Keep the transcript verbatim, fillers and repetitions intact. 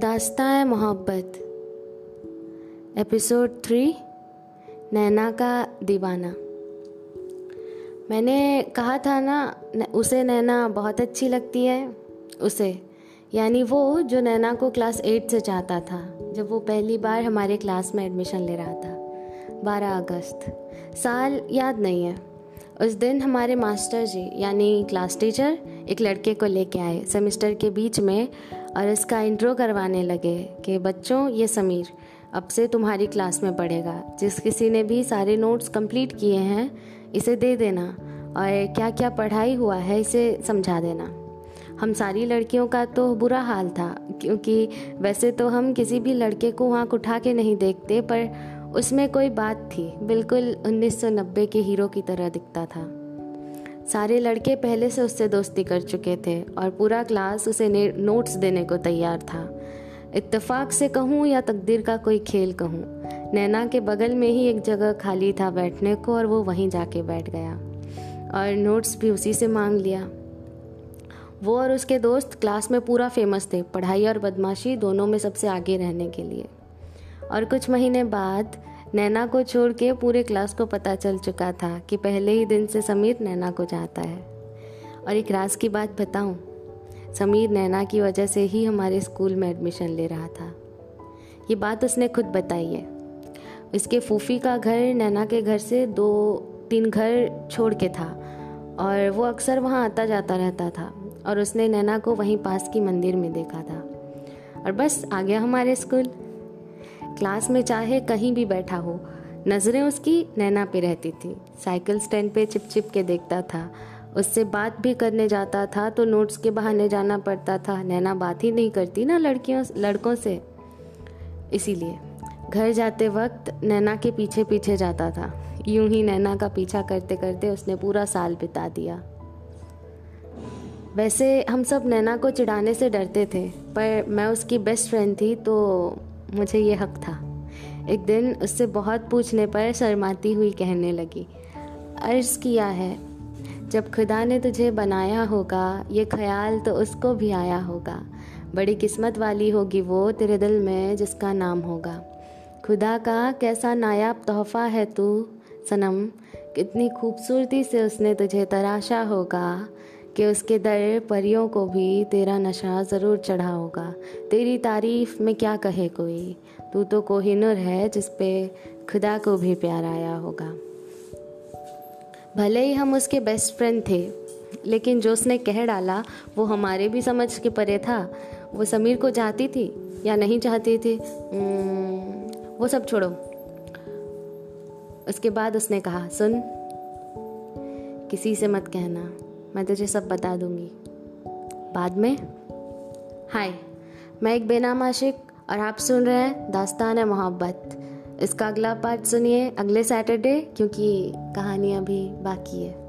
दास्तान-ए-मोहब्बत episode three, नैना का दीवाना। मैंने कहा था ना, उसे नैना बहुत अच्छी लगती है। उसे यानी वो जो नैना को क्लास एट से चाहता था, जब वो पहली बार हमारे क्लास में एडमिशन ले रहा था। बारह अगस्त, साल याद नहीं है। उस दिन हमारे मास्टर जी यानी क्लास टीचर एक लड़के को लेके आए सेमेस्टर के बीच में, और इसका इंट्रो करवाने लगे कि बच्चों, ये समीर अब से तुम्हारी क्लास में पढ़ेगा। जिस किसी ने भी सारे नोट्स कंप्लीट किए हैं इसे दे देना, और क्या क्या पढ़ाई हुआ है इसे समझा देना। हम सारी लड़कियों का तो बुरा हाल था, क्योंकि वैसे तो हम किसी भी लड़के को वहाँ उठा के नहीं देखते, पर उसमें कोई बात थी। बिल्कुल उन्नीस सौ नब्बे के हीरो की तरह दिखता था। सारे लड़के पहले से उससे दोस्ती कर चुके थे, और पूरा क्लास उसे नोट्स देने को तैयार था। इत्तेफाक से कहूँ या तकदीर का कोई खेल कहूँ, नैना के बगल में ही एक जगह खाली था बैठने को, और वो वहीं जाके बैठ गया और नोट्स भी उसी से मांग लिया। वो और उसके दोस्त क्लास में पूरा फेमस थे, पढ़ाई और बदमाशी दोनों में सबसे आगे रहने के लिए। और कुछ महीने बाद नैना को छोड़ के पूरे क्लास को पता चल चुका था कि पहले ही दिन से समीर नैना को चाहता है। और एक राज की बात बताऊं, समीर नैना की वजह से ही हमारे स्कूल में एडमिशन ले रहा था। ये बात उसने खुद बताई है। उसके फूफी का घर नैना के घर से दो तीन घर छोड़ के था, और वो अक्सर वहाँ आता जाता रहता था, और उसने नैना को वहीं पास की मंदिर में देखा था। और बस आ गया हमारे स्कूल। क्लास में चाहे कहीं भी बैठा हो, नज़रें उसकी नैना पे रहती थी। साइकिल स्टैंड पे चिप चिप के देखता था, उससे बात भी करने जाता था तो नोट्स के बहाने जाना पड़ता था। नैना बात ही नहीं करती ना लड़कियों लड़कों से, इसीलिए घर जाते वक्त नैना के पीछे पीछे जाता था। यूं ही नैना का पीछा करते करते उसने पूरा साल बिता दिया। वैसे हम सब नैना को चिढ़ाने से डरते थे, पर मैं उसकी बेस्ट फ्रेंड थी तो मुझे ये हक था। एक दिन उससे बहुत पूछने पर शर्माती हुई कहने लगी, अर्ज़ किया है, जब खुदा ने तुझे बनाया होगा ये ख्याल तो उसको भी आया होगा। बड़ी किस्मत वाली होगी वो तेरे दिल में जिसका नाम होगा। खुदा का कैसा नायाब तोहफ़ा है तू सनम, कितनी खूबसूरती से उसने तुझे तराशा होगा कि उसके दर परियों को भी तेरा नशा ज़रूर चढ़ा होगा। तेरी तारीफ़ में क्या कहे कोई, तू तो कोहिनूर है जिस पे खुदा को भी प्यार आया होगा। भले ही हम उसके बेस्ट फ्रेंड थे, लेकिन जो उसने कह डाला वो हमारे भी समझ के परे था। वो समीर को चाहती थी या नहीं चाहती थी, वो सब छोड़ो। उसके बाद उसने कहा, सुन, किसी से मत कहना, मैं तुझे सब बता दूंगी बाद में। हाय, मैं एक बेनाम आशिक, और आप सुन रहे हैं दास्तान है मोहब्बत। इसका अगला पार्ट सुनिए अगले सैटरडे, क्योंकि कहानी अभी बाकी है।